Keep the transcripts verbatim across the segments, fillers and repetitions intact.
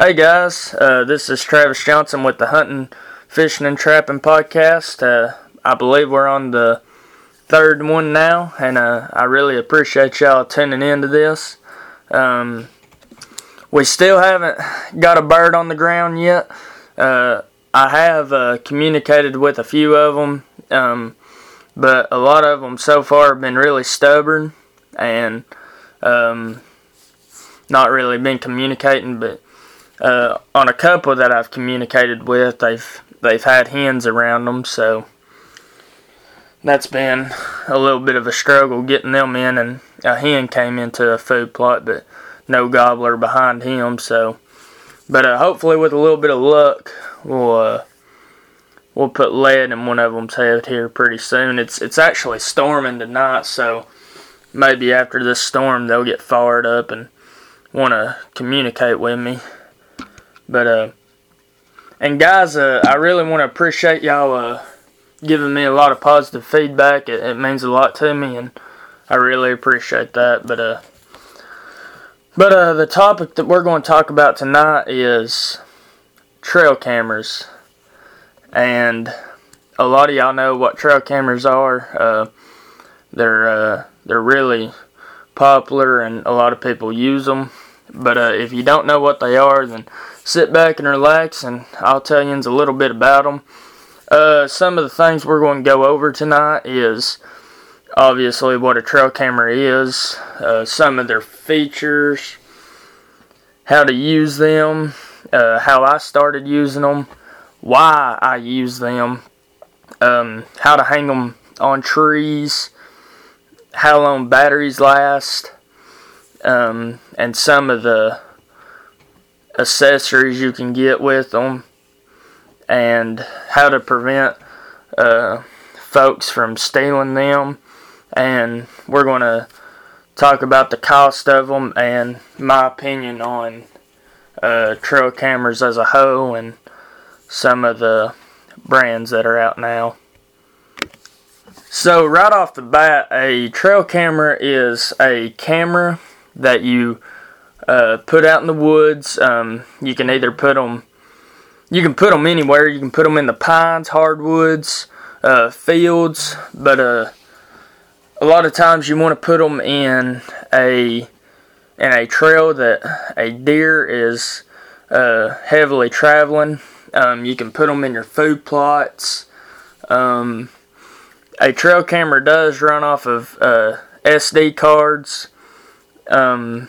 Hey guys, uh, this is Travis Johnson with the Hunting, Fishing and Trapping Podcast. Uh, I believe we're on the third one now, and uh, I really appreciate y'all tuning into this. Um, we still haven't got a bird on the ground yet. Uh, I have uh, communicated with a few of them, um, but a lot of them so far have been really stubborn and um, not really been communicating, but Uh, on a couple that I've communicated with, they've they've had hens around them, so that's been a little bit of a struggle getting them in, and a hen came into a food plot, but no gobbler behind him, so, but uh, hopefully with a little bit of luck, we'll, uh, we'll put lead in one of them's head here pretty soon. It's, it's actually storming tonight, so maybe after this storm, they'll get fired up and want to communicate with me. But, uh, and guys, uh, I really want to appreciate y'all, uh, giving me a lot of positive feedback. It, it means a lot to me, and I really appreciate that. But, uh, but, uh, the topic that we're going to talk about tonight is trail cameras. And a lot of y'all know what trail cameras are. Uh, they're, uh, they're really popular, and a lot of people use them. But uh, if you don't know what they are, then sit back and relax, and I'll tell you a little bit about them. Uh, some of the things we're going to go over tonight is obviously what a trail camera is, uh, some of their features, how to use them, uh, how I started using them, why I use them, um, how to hang them on trees, how long batteries last, Um, and some of the accessories you can get with them, and how to prevent uh, folks from stealing them. And we're going to talk about the cost of them and my opinion on uh, trail cameras as a whole and some of the brands that are out now. So right off the bat, a trail camera is a camera that you uh, put out in the woods. Um, you can either put them, you can put them anywhere. You can put them in the pines, hardwoods, uh, fields, but uh, a lot of times you want to put them in a in a trail that a deer is uh, heavily traveling. Um, you can put them in your food plots. Um, a trail camera does run off of uh, S D cards. Um,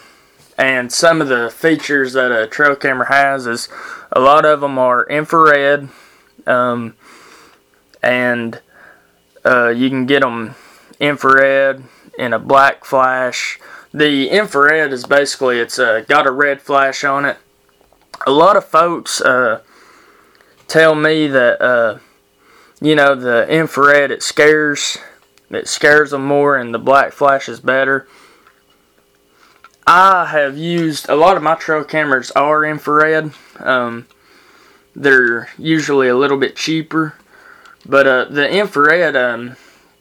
and some of the features that a trail camera has is a lot of them are infrared, um, and uh, you can get them infrared in a black flash. The infrared is basically, it's uh, got a red flash on it. A lot of folks uh, tell me that, uh, you know, the infrared, it scares, it scares them more, and the black flash is better. I have used, a lot of my trail cameras are infrared. Um, they're usually a little bit cheaper, but uh, the infrared, um,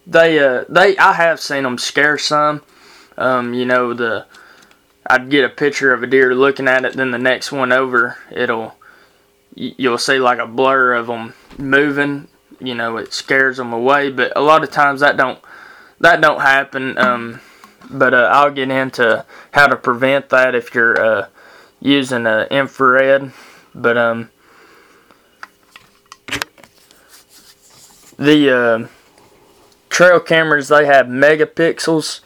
they, uh, they, I have seen them scare some. Um, you know, the, I'd get a picture of a deer looking at it, then the next one over, it'll, you'll see like a blur of them moving. You know, it scares them away, but a lot of times that don't, that don't happen. Um, But uh, I'll get into how to prevent that if you're uh, using an infrared. But um, the uh, trail cameras, they have megapixels.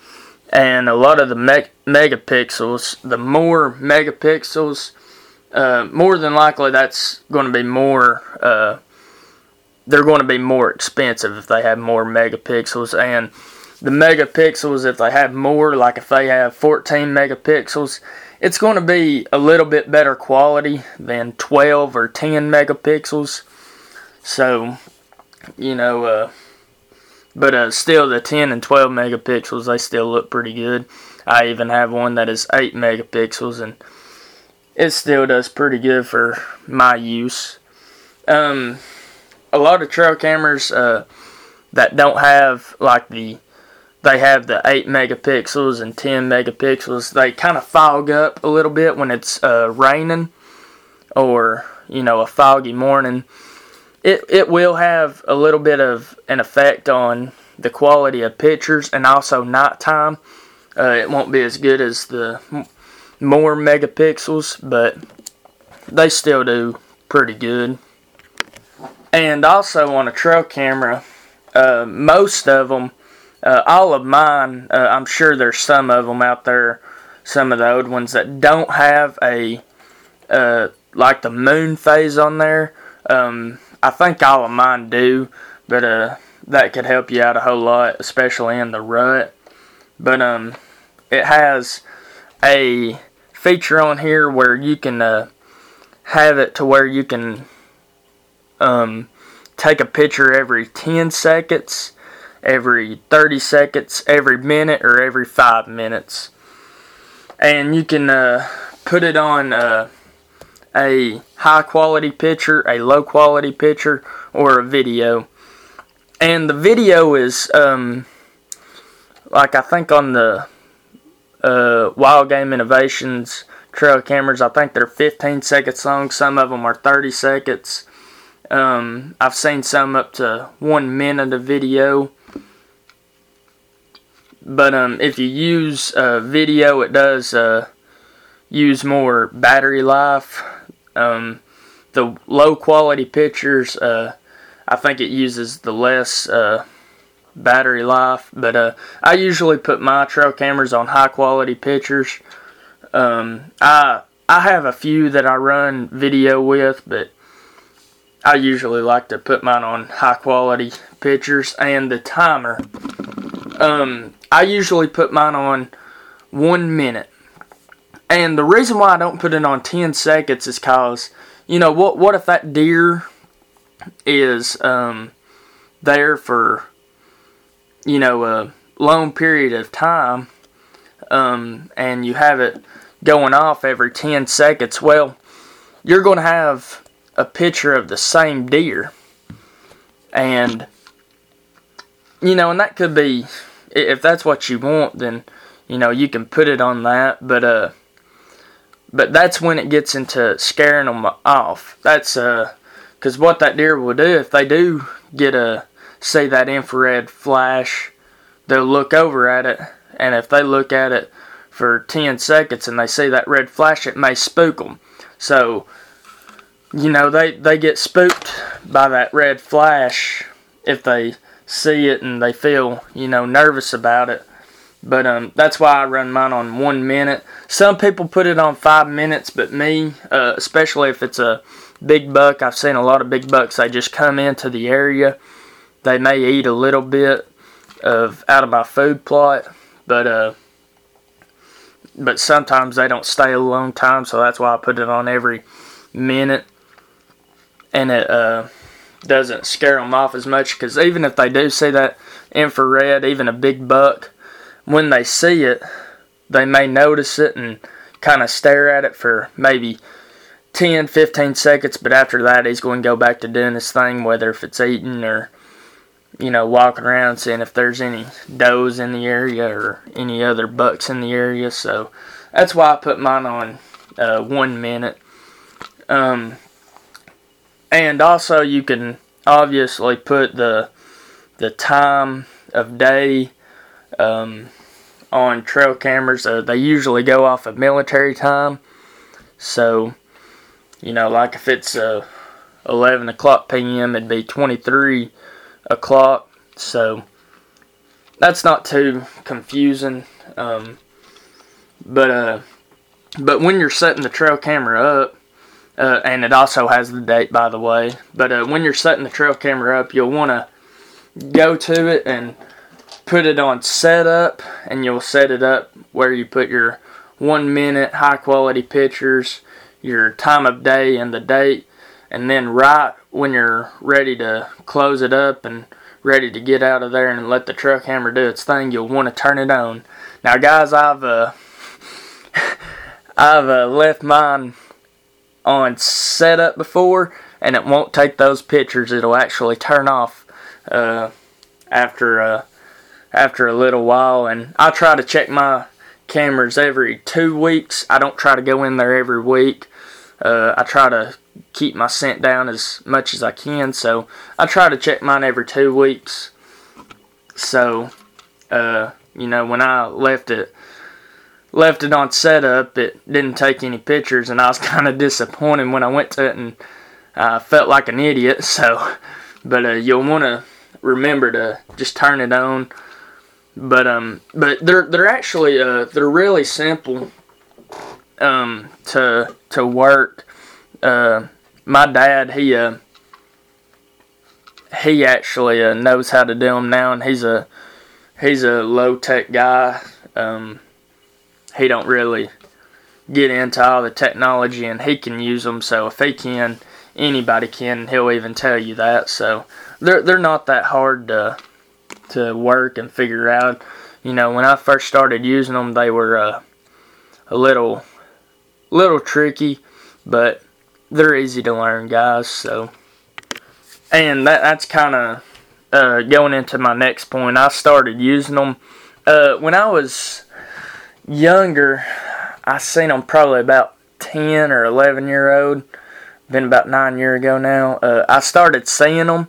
And a lot of the me- megapixels, the more megapixels, uh, more than likely that's going to be more, uh, they're going to be more expensive if they have more megapixels. And the megapixels, if they have more, like if they have fourteen megapixels, it's going to be a little bit better quality than twelve or ten megapixels. So, you know, uh, but uh, still the ten and twelve megapixels, they still look pretty good. I even have one that is eight megapixels, and it still does pretty good for my use. Um, a lot of trail cameras uh, that don't have like the They have the eight megapixels and ten megapixels. They kind of fog up a little bit when it's uh, raining. or, you know, a foggy morning, it, it will have a little bit of an effect on the quality of pictures, and also nighttime. Uh, it won't be as good as the more megapixels, but they still do pretty good. And also on a trail camera, uh, most of them, uh, all of mine, uh, I'm sure there's some of them out there, some of the old ones that don't have a, uh, like the moon phase on there. Um, I think all of mine do, but uh, that could help you out a whole lot, especially in the rut. But um, it has a feature on here where you can uh, have it to where you can um, take a picture every ten seconds, every thirty seconds, every minute, or every five minutes. And you can uh, put it on uh, a high quality picture, a low quality picture, or a video. And the video is, um, like I think on the uh, Wild Game Innovations trail cameras, I think they're fifteen seconds long. Some of them are thirty seconds. Um, I've seen some up to one minute of video. But um, if you use uh, video, it does uh, use more battery life. Um, the low quality pictures, uh, I think it uses the less uh, battery life. But uh, I usually put my trail cameras on high quality pictures. Um, I I have a few that I run video with, but I usually like to put mine on high quality pictures. And the timer, Um, I usually put mine on one minute. And the reason why I don't put it on ten seconds is because, you know, what what if that deer is um, there for, you know, a long period of time, um, and you have it going off every ten seconds. Well, you're going to have a picture of the same deer. And, you know, and that could be, if that's what you want, then, you know, you can put it on that. But uh, but that's when it gets into scaring them off. That's uh, because what that deer will do, if they do get a, see that infrared flash, they'll look over at it. And if they look at it for ten seconds and they see that red flash, it may spook them. So, you know, they, they get spooked by that red flash if they see it and they feel, you know, nervous about it. But um, that's why I run mine on one minute. Some people put it on five minutes, but me, uh, especially if it's a big buck, I've seen a lot of big bucks. They just come into the area. They may eat a little bit of out of my food plot, but uh, but sometimes they don't stay a long time, so that's why I put it on every minute, and it uh. doesn't scare them off as much, because even if they do see that infrared, even a big buck, when they see it, they may notice it and kind of stare at it for maybe ten, fifteen seconds, but after that he's going to go back to doing his thing, whether if it's eating or, you know, walking around seeing if there's any does in the area or any other bucks in the area. So that's why I put mine on uh, one minute. Um... And also you can obviously put the the time of day um, on trail cameras. Uh, they usually go off of military time. So, you know, like if it's uh, eleven o'clock p.m., it'd be twenty-three o'clock. So that's not too confusing. Um, but uh, but when you're setting the trail camera up, Uh, and it also has the date, by the way. But uh, when you're setting the trail camera up, you'll want to go to it and put it on setup. And you'll set it up where you put your one minute high quality pictures, your time of day and the date. And then right when you're ready to close it up and ready to get out of there and let the trail camera do its thing, you'll want to turn it on. Now guys, I've, uh, I've uh, left mine on setup before, and it won't take those pictures. It'll actually turn off uh, after uh, after a little while. And I try to check my cameras every two weeks. I don't try to go in there every week. Uh, I try to keep my scent down as much as I can, so I try to check mine every two weeks. So, uh, you know, when I left it, left it on setup, it didn't take any pictures, and I was kind of disappointed when I went to it, and I felt like an idiot. So, but uh, you'll want to remember to just turn it on. But um, but they're they're actually uh they're really simple. Um, to to work. Uh, my dad, he uh, he actually uh, knows how to do them now, and he's a he's a low tech guy. Um, he don't really get into all the technology, and he can use them. So if he can, anybody can. He'll even tell you that. So they're they're not that hard to to work and figure out. You know, when I first started using them, they were uh, a little. little tricky, but they're easy to learn, guys. So, and that that's kind of uh, going into my next point. I started using them uh, when I was younger. I seen them probably about ten or eleven year old. Been about nine year ago now. Uh, I started seeing them,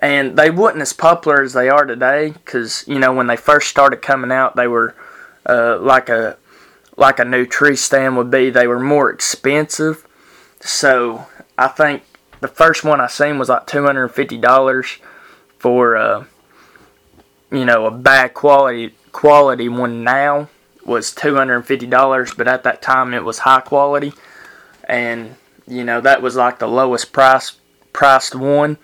and they wasn't as popular as they are today. Cause you know when they first started coming out, they were uh, like a like a new tree stand would be. They were more expensive. So I think the first one I seen was like two hundred fifty dollars for uh, you know, a bad quality quality one now was two hundred fifty dollars, but at that time it was high quality, and you know that was like the lowest price priced one.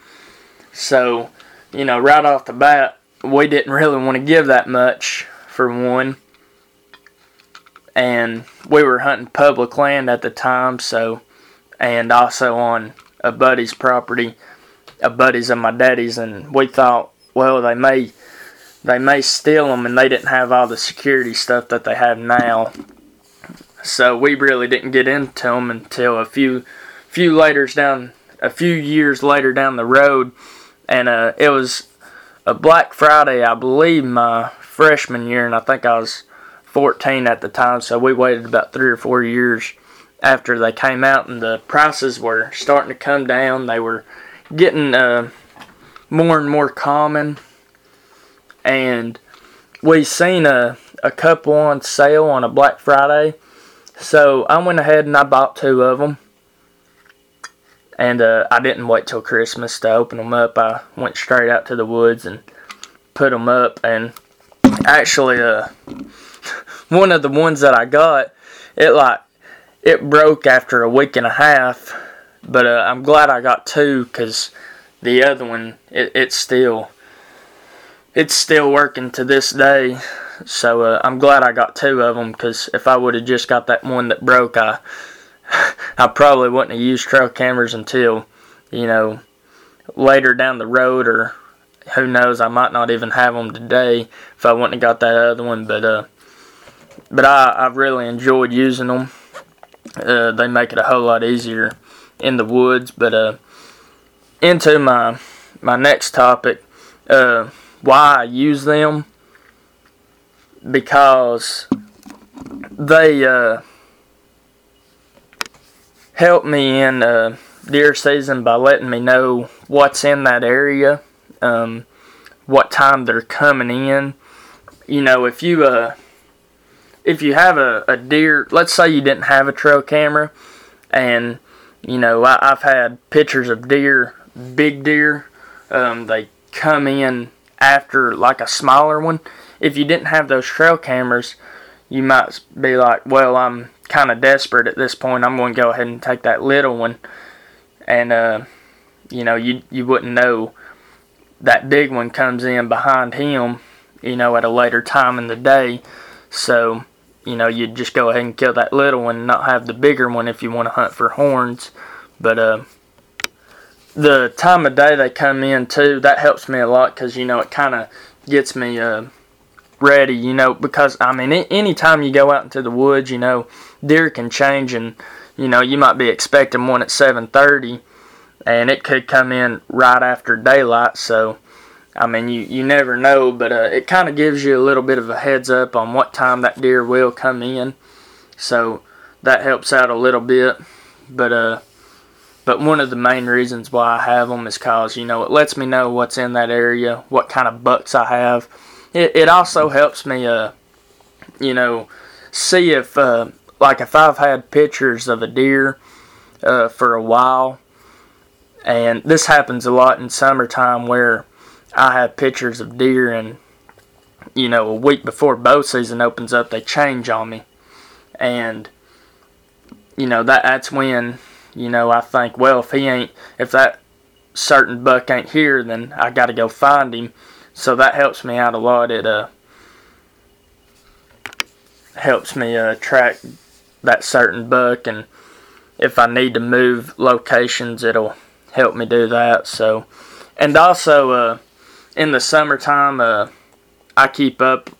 So, you know, right off the bat, we didn't really want to give that much for one. And we were hunting public land at the time, so, and also on a buddy's property, a buddy's and my daddy's, and we thought, well, they may, they may steal them, and they didn't have all the security stuff that they have now, so we really didn't get into them until a few, few laters down, a few years later down the road, and uh, it was a Black Friday, I believe, my freshman year, and I think I was fourteen at the time, so we waited about three or four years after they came out, and the prices were starting to come down. They were getting uh, more and more common, and we seen a, a couple on sale on a Black Friday, so I went ahead and I bought two of them, and uh, I didn't wait till Christmas to open them up. I went straight out to the woods and put them up, and actually uh one of the ones that I got, it like it broke after a week and a half, but uh, I'm glad I got two, because the other one it, it's still it's still working to this day. So uh, I'm glad I got two of them, because if I would have just got that one that broke, I I probably wouldn't have used trail cameras until, you know, later down the road, or who knows, I might not even have them today if I wouldn't have got that other one. But uh, but I, I've really enjoyed using them. Uh, they make it a whole lot easier in the woods. But uh, into my my next topic, uh, why I use them, because they uh, help me in uh, deer season by letting me know what's in that area, um, what time they're coming in. You know, if you... Uh, If you have a, a deer, let's say you didn't have a trail camera, and, you know, I, I've had pictures of deer, big deer, um, they come in after, like, a smaller one. If you didn't have those trail cameras, you might be like, well, I'm kind of desperate at this point, I'm going to go ahead and take that little one, and, uh, you know, you, you wouldn't know that big one comes in behind him, you know, at a later time in the day, so... You know, you'd just go ahead and kill that little one and not have the bigger one if you want to hunt for horns. But uh, the time of day they come in, too, that helps me a lot because, you know, it kind of gets me uh, ready, you know, because, I mean, any time you go out into the woods, you know, deer can change, and, you know, you might be expecting one at seven thirty, and it could come in right after daylight, so... I mean, you, you never know, but uh, it kind of gives you a little bit of a heads up on what time that deer will come in. So that helps out a little bit. But uh, but one of the main reasons why I have them is because, you know, it lets me know what's in that area, what kind of bucks I have. It, it also helps me, uh, you know, see if, uh, like if I've had pictures of a deer uh, for a while, and this happens a lot in summertime where I have pictures of deer and, you know, a week before bow season opens up, they change on me. And, you know, that that's when, you know, I think, well, if he ain't, if that certain buck ain't here, then I got to go find him. So that helps me out a lot. It uh, helps me uh, track that certain buck. And if I need to move locations, it'll help me do that. So, and also uh, in the summertime, uh, I keep up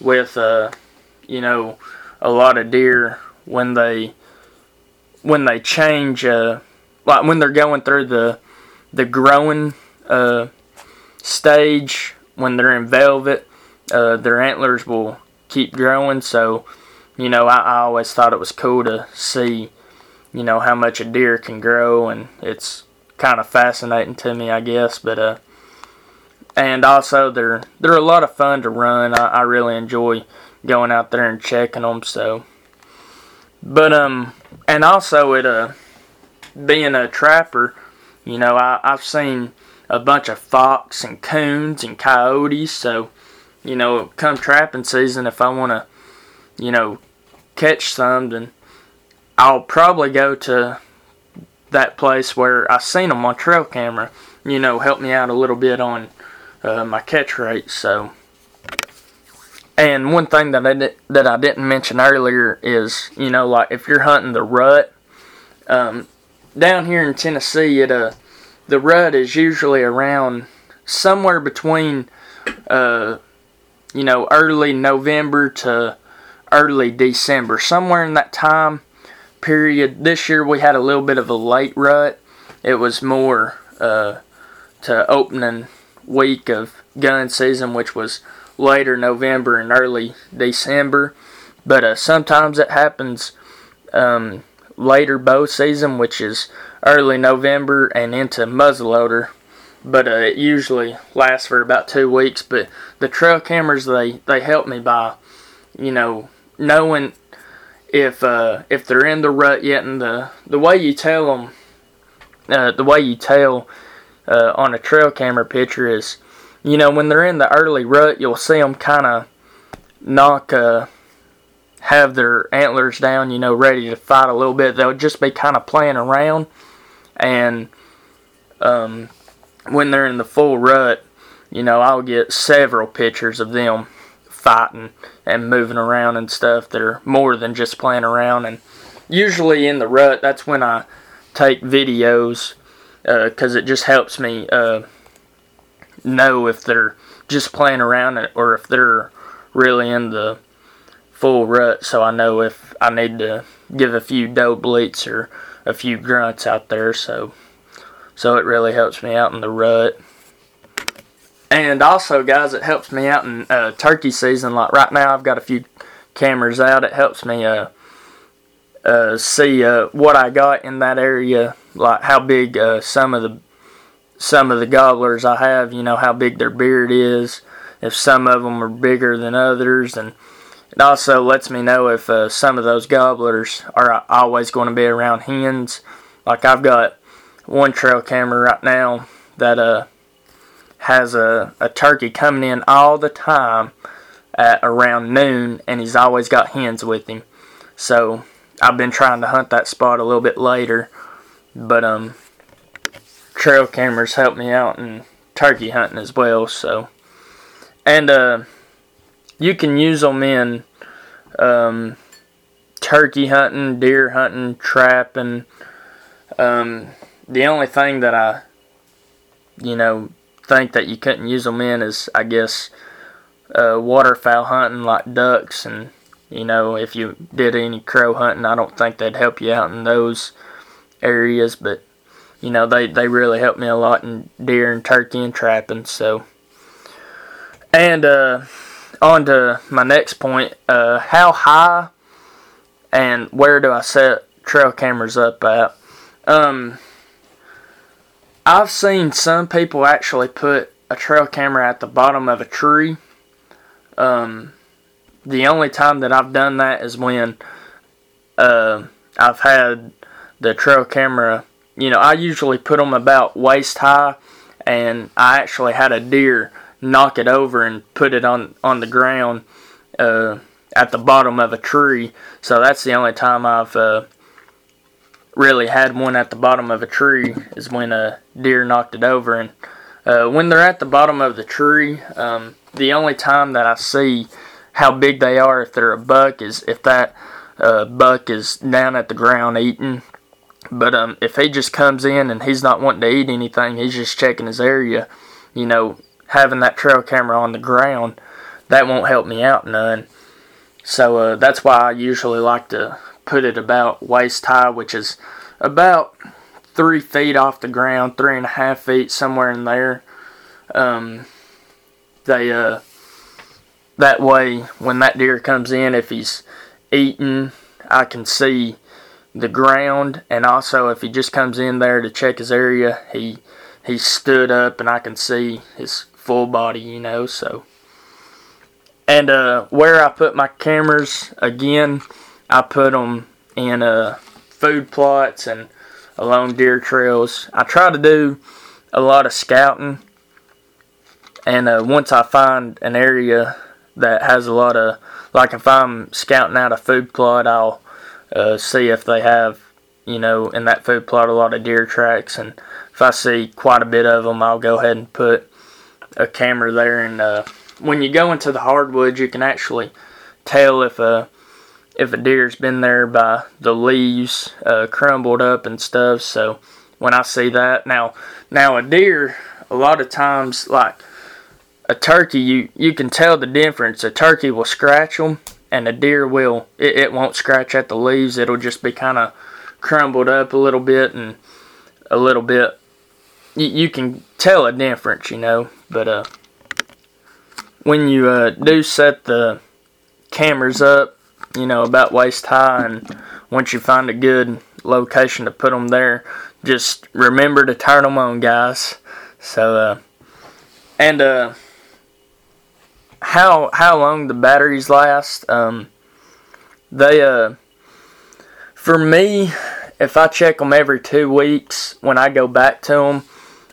with, uh, you know, a lot of deer when they when they change, uh, like when they're going through the the growing uh, stage. When they're in velvet, uh, their antlers will keep growing. So, you know, I, I always thought it was cool to see, you know, how much a deer can grow, and it's kind of fascinating to me, I guess. But uh, and also they're they're a lot of fun to run. I, I really enjoy going out there and checking them. So, but um, and also it uh, being a trapper, you know, I I've seen a bunch of fox and coons and coyotes. So, you know, come trapping season, if I want to, you know, catch some, then I'll probably go to that place where I seen them on trail camera. You know, help me out a little bit on uh, my catch rate. So. And one thing that I, did, that I didn't mention earlier is, you know, like if you're hunting the rut, um, down here in Tennessee, it uh, the rut is usually around somewhere between, uh, you know, early November to early December. Somewhere in that time period. This year we had a little bit of a late rut. It was more uh, to opening week of gun season, which was later November and early December, but uh, sometimes it happens um, later bow season, which is early November and into muzzleloader, but uh, it usually lasts for about two weeks, but the trail cameras, they, they help me by, you know, knowing if uh, if they're in the rut yet, and the, the way you tell them, uh, the way you tell uh, on a trail camera picture is, you know, when they're in the early rut, you'll see them kind of knock, uh, have their antlers down, you know, ready to fight a little bit. They'll just be kind of playing around. And um, when they're in the full rut, you know, I'll get several pictures of them fighting and moving around and stuff that are more than just playing around. And usually in the rut, that's when I take videos because uh, it just helps me Uh, know if they're just playing around or if they're really in the full rut, so I know if I need to give a few doe bleats or a few grunts out there, so so it really helps me out in the rut. And also, guys, it helps me out in uh, turkey season. Like right now I've got a few cameras out. It helps me uh, uh, see uh, what I got in that area, like how big uh, some of the Some of the gobblers I have, you know, how big their beard is, if some of them are bigger than others, and it also lets me know if uh, some of those gobblers are always going to be around hens. Like I've got one trail camera right now that uh, has a, a turkey coming in all the time at around noon, and he's always got hens with him. So I've been trying to hunt that spot a little bit later, but um. trail cameras help me out in turkey hunting as well. So, and uh, you can use them in um, turkey hunting, deer hunting, trapping. Um, the only thing that I, you know, think that you couldn't use them in is, I guess, uh, waterfowl hunting like ducks, and you know, if you did any crow hunting, I don't think they'd help you out in those areas, but. You know, they, they really helped me a lot in deer and turkey and trapping, so. And uh, on to my next point, uh, how high and where do I set trail cameras up at. Um, I've seen some people actually put a trail camera at the bottom of a tree. Um, the only time that I've done that is when uh, I've had the trail camera. You know, I usually put them about waist high, and I actually had a deer knock it over and put it on, on the ground uh, at the bottom of a tree. So that's the only time I've uh, really had one at the bottom of a tree, is when a deer knocked it over. And uh, when they're at the bottom of the tree, um, the only time that I see how big they are, if they're a buck, is if that uh, buck is down at the ground eating. But um, if he just comes in and he's not wanting to eat anything, he's just checking his area, you know, having that trail camera on the ground, that won't help me out none. So uh, that's why I usually like to put it about waist high, which is about three feet off the ground, three and a half feet, somewhere in there. Um, they uh, that way, when that deer comes in, if he's eating, I can see the ground, and also if he just comes in there to check his area, he he stood up and I can see his full body, you know. So, and uh, where I put my cameras, again, I put them in uh, food plots and along deer trails. I try to do a lot of scouting, and uh, once I find an area that has a lot of, like if I'm scouting out a food plot, I'll Uh, see if they have, you know, in that food plot a lot of deer tracks, and if I see quite a bit of them, I'll go ahead and put a camera there. And uh, when you go into the hardwoods, you can actually tell if a if a deer's been there by the leaves uh, crumbled up and stuff. So when I see that, now now a deer, a lot of times, like a turkey, you you can tell the difference. A turkey will scratch them, and a deer will, it, it won't scratch at the leaves. It'll just be kind of crumbled up a little bit, and a little bit, you, you can tell a difference, you know. But uh, when you uh, do set the cameras up, you know, about waist high, and once you find a good location to put them there, just remember to turn them on, guys. So, uh, and uh, How how long the batteries last? Um, they uh, for me, if I check them every two weeks when I go back to them,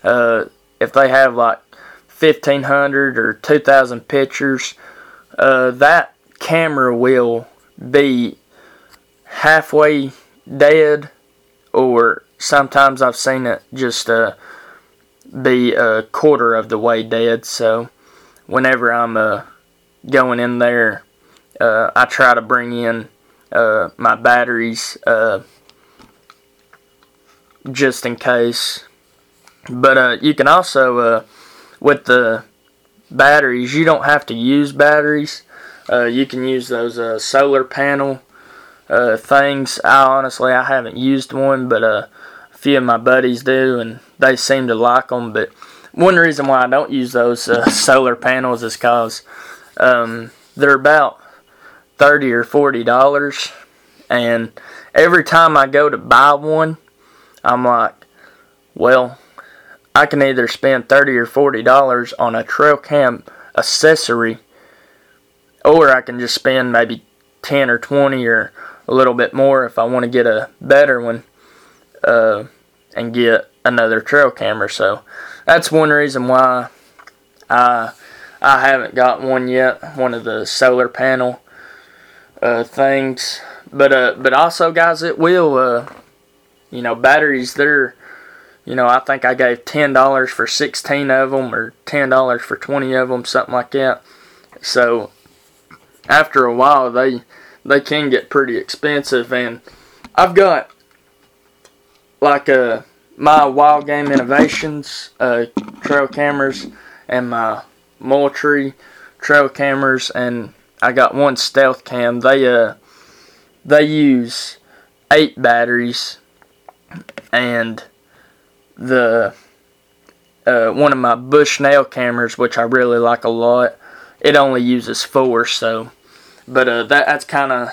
uh, if they have like fifteen hundred or two thousand pictures, uh, that camera will be halfway dead, or sometimes I've seen it just uh be a quarter of the way dead. So whenever I'm uh, going in there, uh, I try to bring in uh, my batteries uh, just in case. But uh, you can also, uh, with the batteries, you don't have to use batteries. Uh, you can use those uh, solar panel uh, things. I honestly, I haven't used one, but uh, a few of my buddies do, and they seem to like them. But one reason why I don't use those uh, solar panels is because um, they're about thirty or forty dollars, and every time I go to buy one, I'm like, well, I can either spend thirty or forty dollars on a trail cam accessory, or I can just spend maybe ten or twenty or a little bit more if I want to get a better one uh, and get another trail camera. So that's one reason why I I haven't got one yet, one of the solar panel uh, things. But uh, but also, guys, it will, uh, you know, batteries, they're, you know, I think I gave ten dollars for sixteen of them, or ten dollars for twenty of them, something like that. So after a while, they they can get pretty expensive. And I've got, like, a my Wild Game Innovations uh, trail cameras, and my Moultrie trail cameras, and I got one Stealth Cam. They uh they use eight batteries, and the uh, one of my Bushnell cameras, which I really like a lot, it only uses four. So, but uh, that that's kind of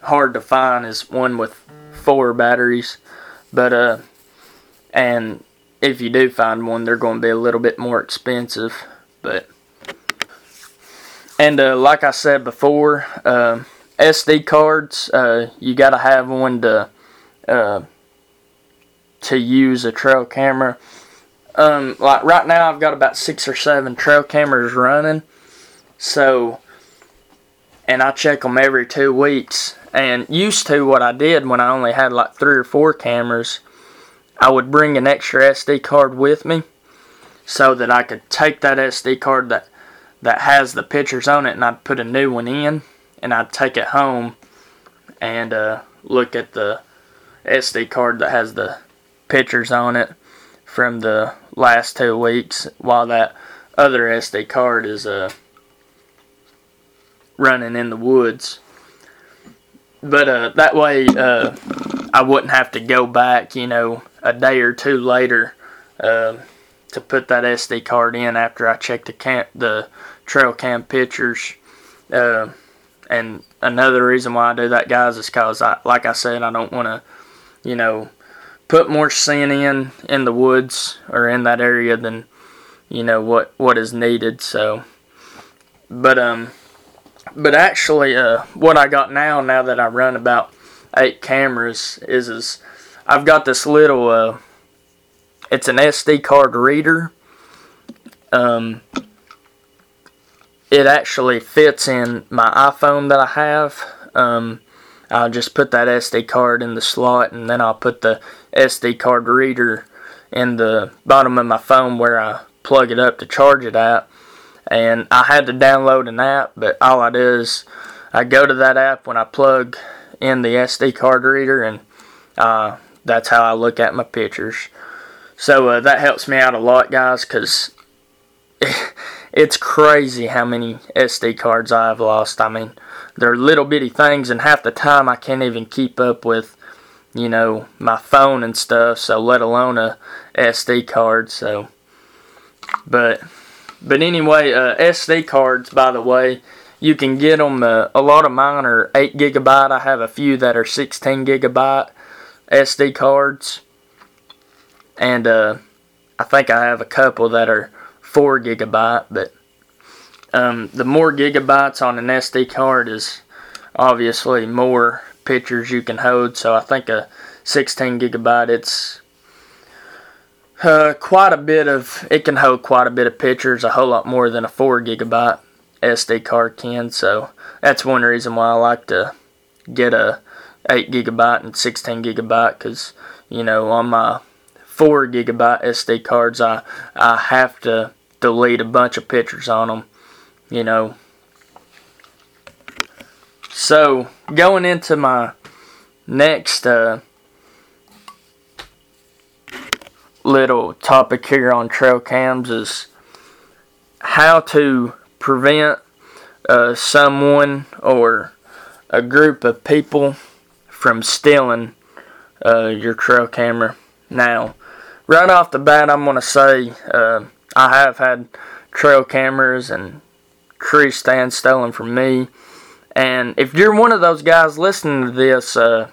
hard to find, is one with four batteries, but uh, and if you do find one, they're going to be a little bit more expensive, but, and uh, like I said before, uh, S D cards, uh, you got to have one to, uh, to use a trail camera. Um, like right now, I've got about six or seven trail cameras running, so, and I check them every two weeks, and used to what I did when I only had like three or four cameras, I would bring an extra S D card with me so that I could take that S D card that, that has the pictures on it, and I'd put a new one in, and I'd take it home and uh, look at the S D card that has the pictures on it from the last two weeks while that other S D card is uh, running in the woods. But uh, that way uh, I wouldn't have to go back, you know, a day or two later uh, to put that S D card in after I checked the camp, the trail cam pictures. Uh, and another reason why I do that, guys, is because, I, like I said, I don't want to, you know, put more scent in in the woods or in that area than, you know, what what is needed. So, but um, but actually, uh, what I got now, now that I run about eight cameras, is is I've got this little uh, it's an S D card reader. Um, it actually fits in my iPhone that I have. Um. I'll just put that S D card in the slot, and then I'll put the S D card reader in the bottom of my phone where I plug it up to charge it at. And I had to download an app, but all I do is I go to that app when I plug in the S D card reader, and uh, that's how I look at my pictures. So uh, that helps me out a lot, guys, because it's crazy how many S D cards I've lost. I mean, they're little bitty things, and half the time I can't even keep up with, you know, my phone and stuff, so let alone a S D card. So, but but anyway, uh, S D cards, by the way, you can get them, uh, a lot of mine are eight gigabyte, I have a few that are sixteen gigabyte S D cards, and uh, I think I have a couple that are four gigabyte, but Um, the more gigabytes on an S D card is obviously more pictures you can hold. So I think a sixteen gigabyte, it's uh, quite a bit of, it can hold quite a bit of pictures, a whole lot more than a four gigabyte S D card can. So that's one reason why I like to get a eight gigabyte and sixteen gigabyte, because, you know, on my four gigabyte S D cards, I, I have to delete a bunch of pictures on them. You know, so going into my next uh, little topic here on trail cams is how to prevent uh, someone or a group of people from stealing uh, your trail camera. Now, right off the bat, I'm going to say uh, I have had trail cameras and tree stand stolen from me, and if you're one of those guys listening to this, uh,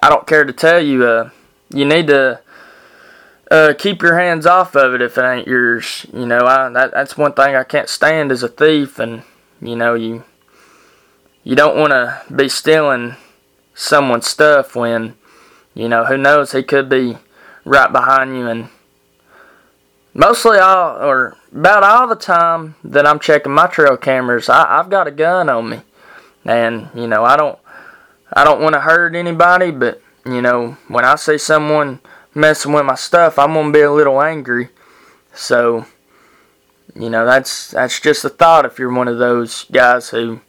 I don't care to tell you, uh, you need to uh, keep your hands off of it if it ain't yours. You know, I, that, that's one thing I can't stand is a thief, and you know, you you don't want to be stealing someone's stuff when, you know, who knows, he could be right behind you. And mostly all, or about all the time that I'm checking my trail cameras, I, I've got a gun on me, and you know, I don't, I don't want to hurt anybody, but you know, when I see someone messing with my stuff, I'm gonna be a little angry. So, you know, that's that's just a thought if you're one of those guys who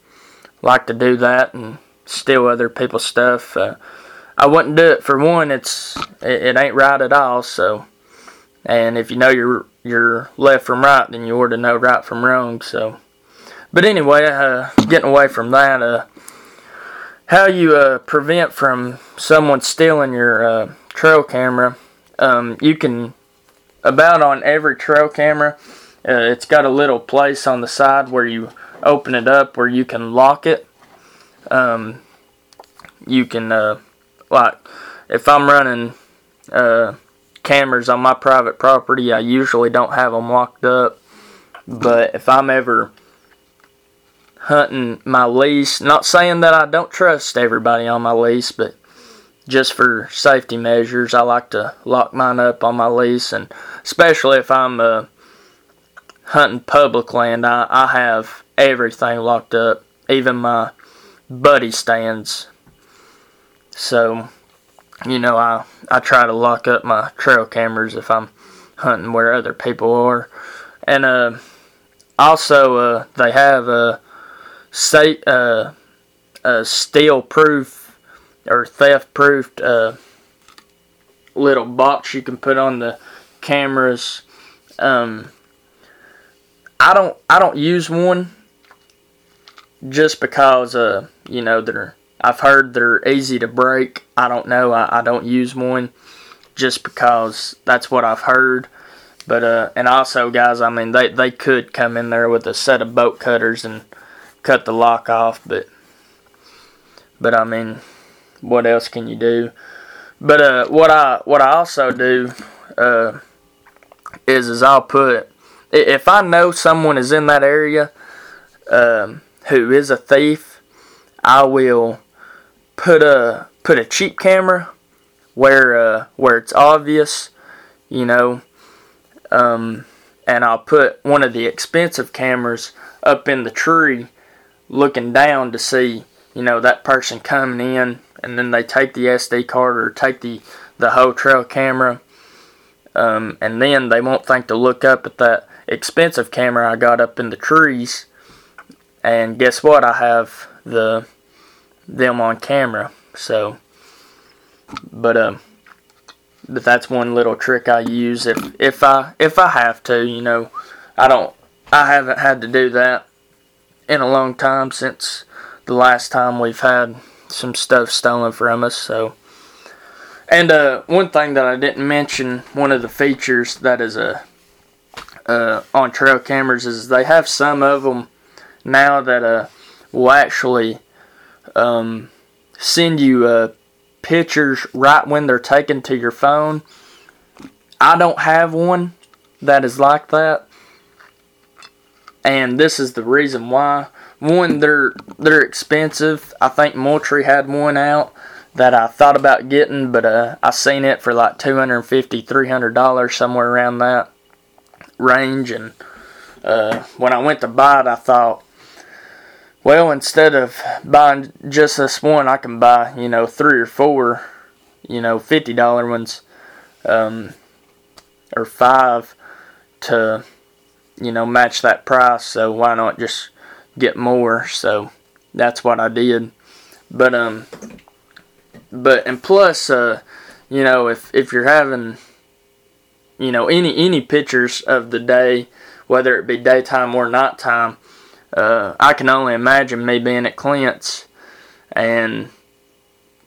like to do that and steal other people's stuff. Uh, I wouldn't do it. For one, it's it, it ain't right at all. So. And if you know your your left from right, then you ought to know right from wrong. So, but anyway, uh, getting away from that, uh, how you uh, prevent from someone stealing your uh, trail camera? Um, you can about on every trail camera, uh, it's got a little place on the side where you open it up where you can lock it. Um, you can uh, like if I'm running uh, cameras on my private property, I usually don't have them locked up. But if I'm ever hunting my lease, not saying that I don't trust everybody on my lease, but just for safety measures, I like to lock mine up on my lease. And especially if I'm uh, hunting public land, I, I have everything locked up, even my buddy stands. So, you know, I, I try to lock up my trail cameras if I'm hunting where other people are. And uh, also, uh, they have a, state, uh, a steel-proof or theft-proofed uh, little box you can put on the cameras. Um, I don't I don't use one just because uh, you know they're. I've heard they're easy to break. I don't know. I, I don't use one just because that's what I've heard. But uh, and also, guys, I mean, they, they could come in there with a set of bolt cutters and cut the lock off. But, but I mean, what else can you do? But uh, what I what I also do uh, is is I'll put, if I know someone is in that area um, who is a thief, I will put a put a cheap camera where uh, where it's obvious, you know, um, and I'll put one of the expensive cameras up in the tree, looking down to see, you know, that person coming in, and then they take the S D card or take the the whole trail camera, um, and then they won't think to look up at that expensive camera I got up in the trees, and guess what? I have the them on camera. So, but um, but that's one little trick I use if if I if I have to, you know. I don't I haven't had to do that in a long time since the last time we've had some stuff stolen from us. So, and uh, one thing that I didn't mention, one of the features that is a uh, on trail cameras is they have some of them now that uh will actually um send you uh pictures right when they're taken to your phone. I don't have one that is like that, and this is the reason why. One, they're they're expensive. I think Moultrie had one out that I thought about getting, but uh, I seen it for like two hundred fifty dollars, three hundred dollars, somewhere around that range. And uh, when I went to buy it, I thought, well, instead of buying just this one, I can buy, you know, three or four, you know, fifty dollars ones, um, or five to, you know, match that price. So why not just get more? So that's what I did. But, um, but, and plus, uh, you know, if, if you're having, you know, any, any pictures of the day, whether it be daytime or nighttime, Uh, I can only imagine me being at Clint's and,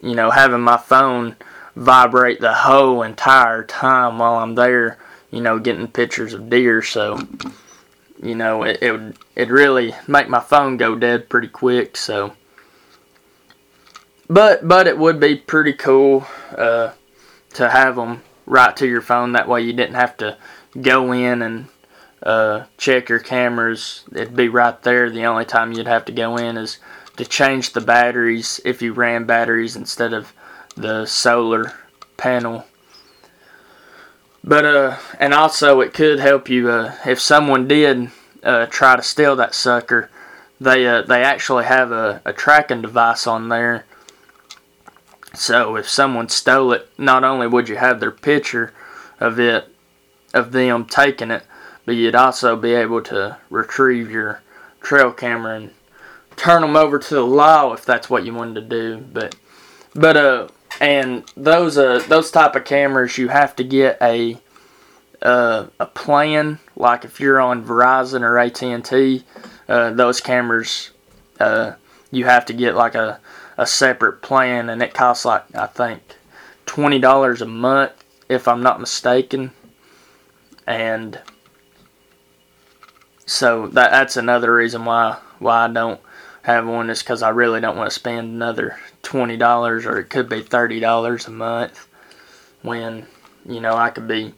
you know, having my phone vibrate the whole entire time while I'm there, you know, getting pictures of deer. So, you know, it, it would it'd really make my phone go dead pretty quick. So, but but it would be pretty cool uh, to have them right to your phone. That way you didn't have to go in and Uh, check your cameras. It'd be right there. The only time you'd have to go in is to change the batteries if you ran batteries instead of the solar panel. But uh, and also it could help you uh, if someone did uh, try to steal that sucker. They uh, they actually have a, a tracking device on there. So if someone stole it, not only would you have their picture of it, of them taking it, but you'd also be able to retrieve your trail camera and turn them over to the law if that's what you wanted to do. But, but uh, and those uh those type of cameras, you have to get a uh, a plan. Like if you're on Verizon or A T and T, uh, those cameras uh you have to get like a a separate plan, and it costs like I think twenty dollars a month if I'm not mistaken, and So that, that's another reason why why I don't have one just because I really don't want to spend another twenty dollars or it could be thirty dollars a month when, you know, I could be,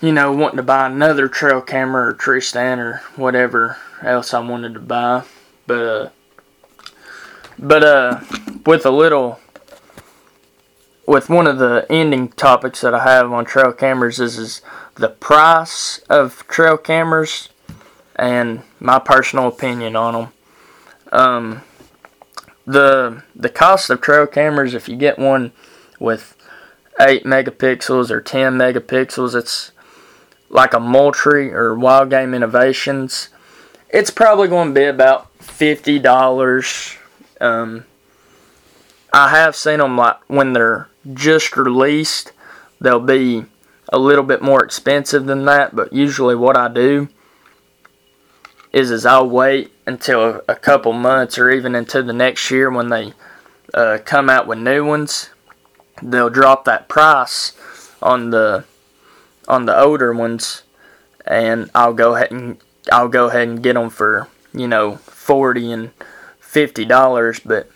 you know, wanting to buy another trail camera or tree stand or whatever else I wanted to buy. But, uh, but, uh, with a little, with one of the ending topics that I have on trail cameras is, is the price of trail cameras and my personal opinion on them. Um, the, the cost of trail cameras, if you get one with eight megapixels or ten megapixels, it's like a Moultrie or Wild Game Innovations. It's probably going to be about fifty dollars. Um, I have seen them, like, when they're just released, they'll be a little bit more expensive than that, but usually what I do is, is I'll wait until a, a couple months or even into the next year when they uh, come out with new ones. They'll drop that price on the on the older ones, and I'll go ahead and I'll go ahead and get them for, you know, forty and fifty dollars. But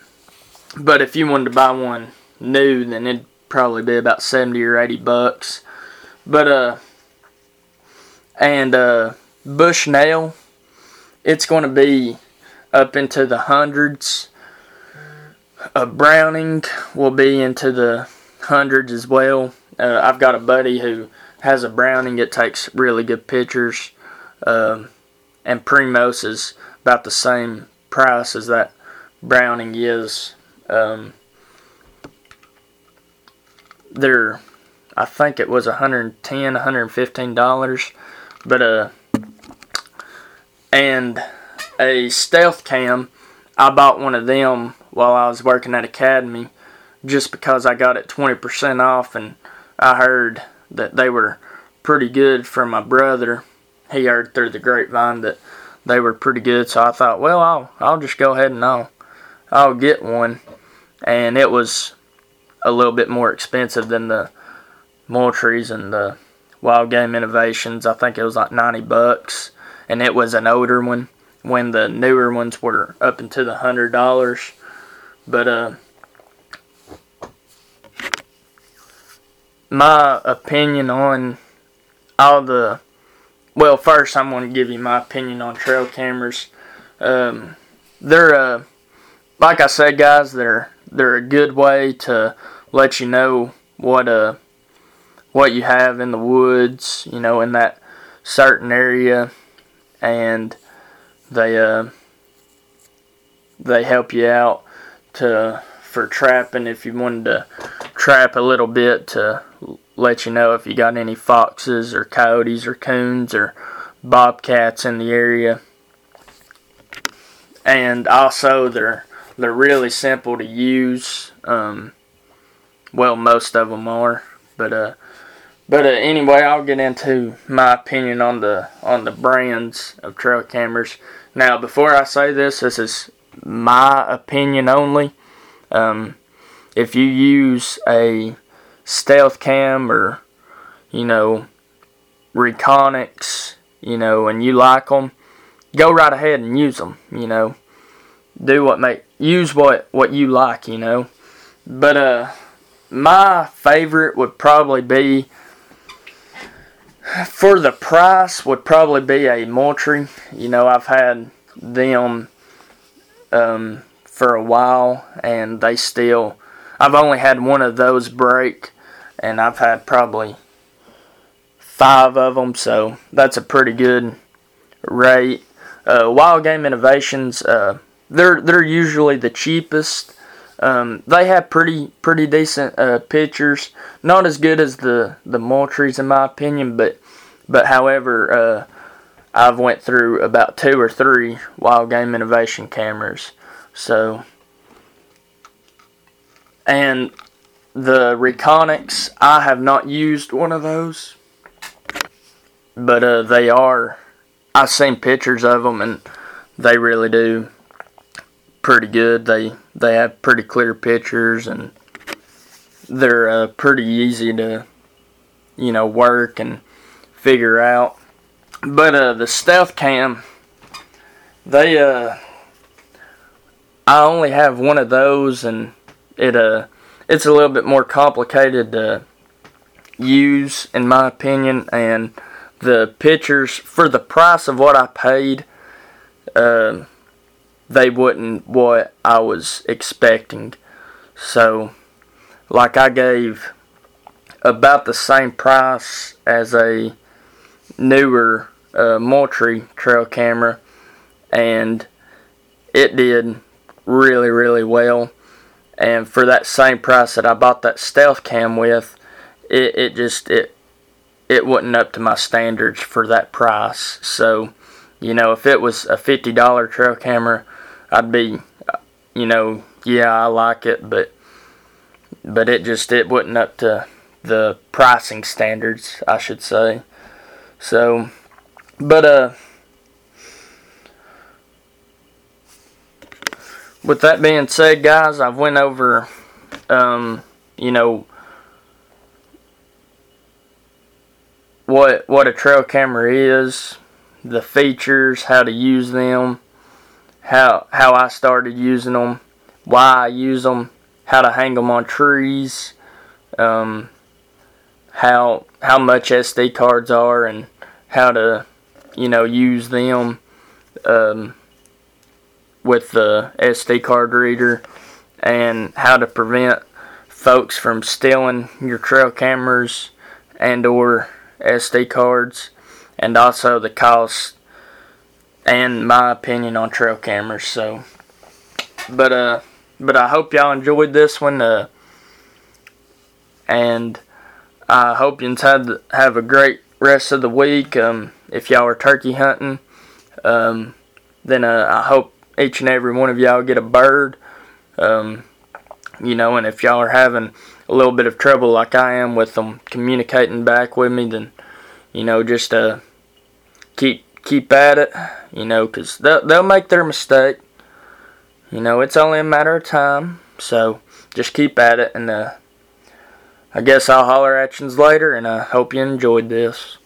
but if you wanted to buy one new, then it'd probably be about seventy or eighty bucks. But uh, and uh, Bushnell, it's going to be up into the hundreds. A Browning will be into the hundreds as well. Uh, I've got a buddy who has a Browning. It takes really good pictures. Um, and Primos is about the same price as that Browning is. Um, they're, I think it was one hundred ten dollars, one hundred fifteen dollars. But, uh, and a Stealth Cam, I bought one of them while I was working at Academy just because I got it twenty percent off, and I heard that they were pretty good from my brother. He heard through the grapevine that they were pretty good, so I thought, well, I'll I'll just go ahead and I'll, I'll get one. And it was a little bit more expensive than the Moultries and the Wild Game Innovations. I think it was like ninety bucks, and it was an older one when the newer ones were up into the one hundred dollars. But uh, my opinion on all the, well, first I'm going to give you my opinion on trail cameras. Um, they're, uh, like I said, guys, they're they're a good way to let you know what uh what you have in the woods, you know, in that certain area, and they uh they help you out to for trapping if you wanted to trap a little bit, to let you know if you got any foxes or coyotes or coons or bobcats in the area. And also they're they're really simple to use. Um, well, most of them are, but uh but uh, anyway, I'll get into my opinion on the on the brands of trail cameras. Now, before I say this, this is my opinion only. Um, if you use a Stealth Cam or, you know, Reconyx, you know, and you like them, go right ahead and use them. You know, do what make use what what you like. You know, but uh, my favorite would probably be, for the price, would probably be a Moultrie. You know, I've had them um, for a while, and they still, I've only had one of those break, and I've had probably five of them, so that's a pretty good rate. Uh, Wild Game Innovations, uh, they're they're usually the cheapest. Um, they have pretty pretty decent uh, pictures, not as good as the the Moultries in my opinion, but but however, uh, I've went through about two or three Wild Game Innovation cameras. So, and the Reconyx, I have not used one of those, but uh, they are, I've seen pictures of them, and they really do pretty good. They they have pretty clear pictures, and they're uh, pretty easy to, you know, work and figure out. But uh, the Stealth Cam, they uh I only have one of those, and it uh it's a little bit more complicated to use, in my opinion. And the pictures, for the price of what I paid, uh, they wasn't what I was expecting. So, like, I gave about the same price as a newer uh, Moultrie trail camera, and it did really, really well. And for that same price that I bought that Stealth Cam with, it, it just, it it wasn't up to my standards for that price. So, you know, if it was a fifty dollar trail camera, I'd be, you know, yeah, I like it, but but it just, it wasn't up to the pricing standards, I should say. So, but, uh, with that being said, guys, I've went over, um, you know, what what a trail camera is, the features, how to use them, how how I started using them, why I use them, how to hang them on trees, um, how how much S D cards are, and how to, you know, use them, um, with the S D card reader, and how to prevent folks from stealing your trail cameras and or S D cards, and also the cost and my opinion on trail cameras. So, but uh but I hope y'all enjoyed this one, uh and I hope you have have a great rest of the week. Um if y'all are turkey hunting, um then uh, I hope each and every one of y'all get a bird, um, you know, and if y'all are having a little bit of trouble like I am with them communicating back with me, then, you know, just uh, keep keep at it, you know, because they'll, they'll make their mistake, you know, it's only a matter of time, so just keep at it, and uh, I guess I'll holler at you later, and I hope you enjoyed this.